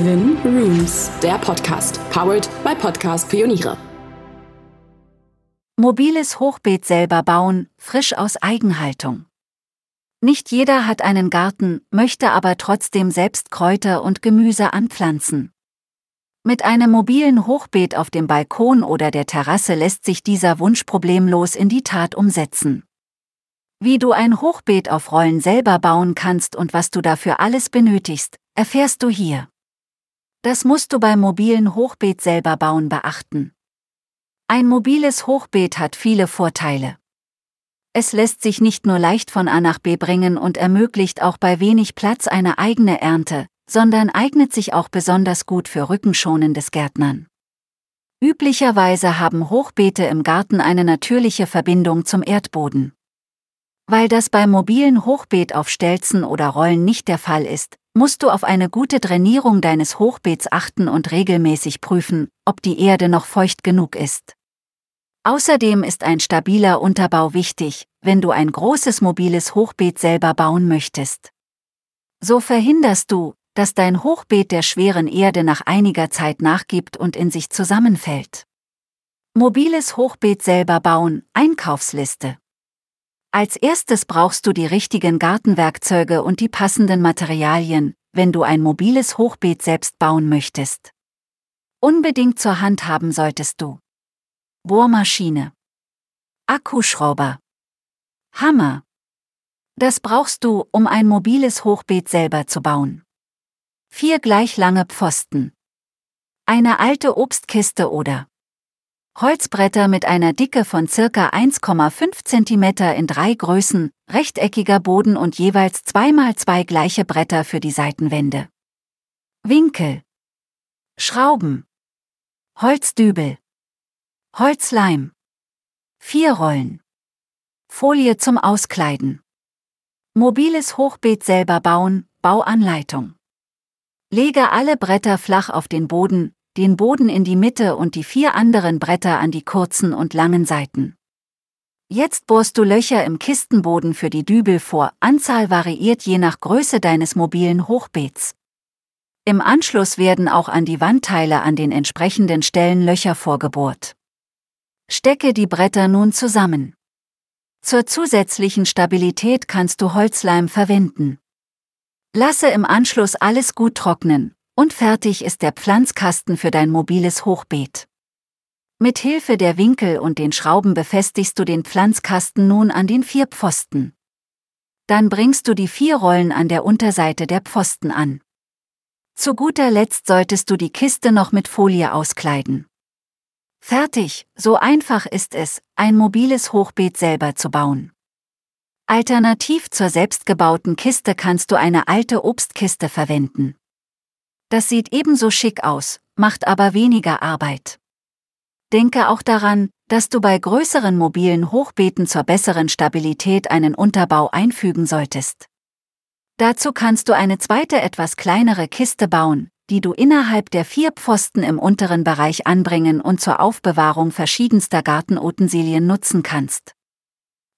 7 Rooms, der Podcast, powered by Podcast Pioniere. Mobiles Hochbeet selber bauen, frisch aus Eigenhaltung. Nicht jeder hat einen Garten, möchte aber trotzdem selbst Kräuter und Gemüse anpflanzen. Mit einem mobilen Hochbeet auf dem Balkon oder der Terrasse lässt sich dieser Wunsch problemlos in die Tat umsetzen. Wie du ein Hochbeet auf Rollen selber bauen kannst und was du dafür alles benötigst, erfährst du hier. Das musst du beim mobilen Hochbeet selber bauen beachten. Ein mobiles Hochbeet hat viele Vorteile. Es lässt sich nicht nur leicht von A nach B bringen und ermöglicht auch bei wenig Platz eine eigene Ernte, sondern eignet sich auch besonders gut für rückenschonendes Gärtnern. Üblicherweise haben Hochbeete im Garten eine natürliche Verbindung zum Erdboden. Weil das beim mobilen Hochbeet auf Stelzen oder Rollen nicht der Fall ist, musst du auf eine gute Drainierung deines Hochbeets achten und regelmäßig prüfen, ob die Erde noch feucht genug ist. Außerdem ist ein stabiler Unterbau wichtig, wenn du ein großes mobiles Hochbeet selber bauen möchtest. So verhinderst du, dass dein Hochbeet der schweren Erde nach einiger Zeit nachgibt und in sich zusammenfällt. Mobiles Hochbeet selber bauen, Einkaufsliste. Als erstes brauchst du die richtigen Gartenwerkzeuge und die passenden Materialien, wenn du ein mobiles Hochbeet selbst bauen möchtest. Unbedingt zur Hand haben solltest du: Bohrmaschine, Akkuschrauber, Hammer. Das brauchst du, um ein mobiles Hochbeet selber zu bauen. 4 gleich lange Pfosten, eine alte Obstkiste oder Holzbretter mit einer Dicke von ca. 1,5 cm in 3 Größen, rechteckiger Boden und jeweils 2x2 gleiche Bretter für die Seitenwände. Winkel, Schrauben, Holzdübel, Holzleim, 4 Rollen, Folie zum Auskleiden. Mobiles Hochbeet selber bauen, Bauanleitung. Lege alle Bretter flach auf den Boden in die Mitte und die 4 anderen Bretter an die kurzen und langen Seiten. Jetzt bohrst du Löcher im Kistenboden für die Dübel vor, Anzahl variiert je nach Größe deines mobilen Hochbeets. Im Anschluss werden auch an die Wandteile an den entsprechenden Stellen Löcher vorgebohrt. Stecke die Bretter nun zusammen. Zur zusätzlichen Stabilität kannst du Holzleim verwenden. Lasse im Anschluss alles gut trocknen. Und fertig ist der Pflanzkasten für dein mobiles Hochbeet. Mit Hilfe der Winkel und den Schrauben befestigst du den Pflanzkasten nun an den 4 Pfosten. Dann bringst du die 4 Rollen an der Unterseite der Pfosten an. Zu guter Letzt solltest du die Kiste noch mit Folie auskleiden. Fertig, so einfach ist es, ein mobiles Hochbeet selber zu bauen. Alternativ zur selbstgebauten Kiste kannst du eine alte Obstkiste verwenden. Das sieht ebenso schick aus, macht aber weniger Arbeit. Denke auch daran, dass du bei größeren mobilen Hochbeeten zur besseren Stabilität einen Unterbau einfügen solltest. Dazu kannst du eine zweite, etwas kleinere Kiste bauen, die du innerhalb der 4 Pfosten im unteren Bereich anbringen und zur Aufbewahrung verschiedenster Gartenutensilien nutzen kannst.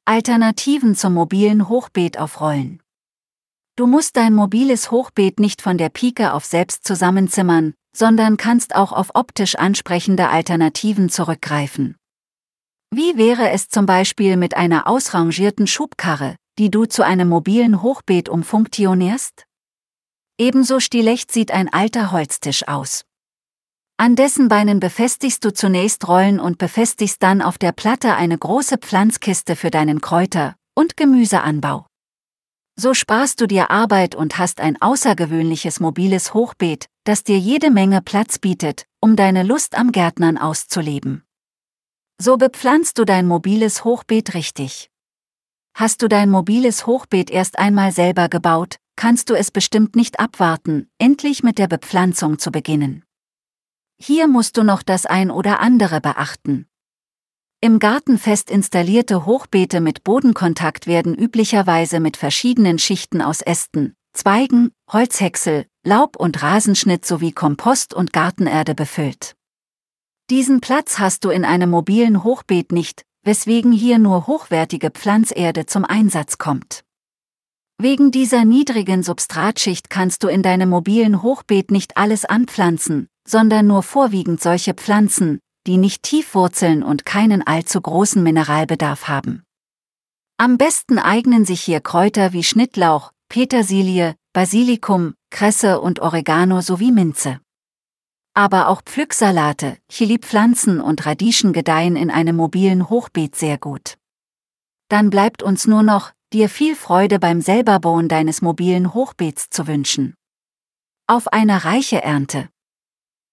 Alternativen zum mobilen Hochbeet auf Rollen. Du musst dein mobiles Hochbeet nicht von der Pike auf selbst zusammenzimmern, sondern kannst auch auf optisch ansprechende Alternativen zurückgreifen. Wie wäre es zum Beispiel mit einer ausrangierten Schubkarre, die du zu einem mobilen Hochbeet umfunktionierst? Ebenso stilecht sieht ein alter Holztisch aus. An dessen Beinen befestigst du zunächst Rollen und befestigst dann auf der Platte eine große Pflanzkiste für deinen Kräuter- und Gemüseanbau. So sparst du dir Arbeit und hast ein außergewöhnliches mobiles Hochbeet, das dir jede Menge Platz bietet, um deine Lust am Gärtnern auszuleben. So bepflanzt du dein mobiles Hochbeet richtig. Hast du dein mobiles Hochbeet erst einmal selber gebaut, kannst du es bestimmt nicht abwarten, endlich mit der Bepflanzung zu beginnen. Hier musst du noch das ein oder andere beachten. Im Garten fest installierte Hochbeete mit Bodenkontakt werden üblicherweise mit verschiedenen Schichten aus Ästen, Zweigen, Holzhäcksel, Laub und Rasenschnitt sowie Kompost und Gartenerde befüllt. Diesen Platz hast du in einem mobilen Hochbeet nicht, weswegen hier nur hochwertige Pflanzerde zum Einsatz kommt. Wegen dieser niedrigen Substratschicht kannst du in deinem mobilen Hochbeet nicht alles anpflanzen, sondern nur vorwiegend solche Pflanzen, die nicht tief wurzeln und keinen allzu großen Mineralbedarf haben. Am besten eignen sich hier Kräuter wie Schnittlauch, Petersilie, Basilikum, Kresse und Oregano sowie Minze. Aber auch Pflücksalate, Chilipflanzen und Radieschen gedeihen in einem mobilen Hochbeet sehr gut. Dann bleibt uns nur noch, dir viel Freude beim Selberbauen deines mobilen Hochbeets zu wünschen. Auf eine reiche Ernte!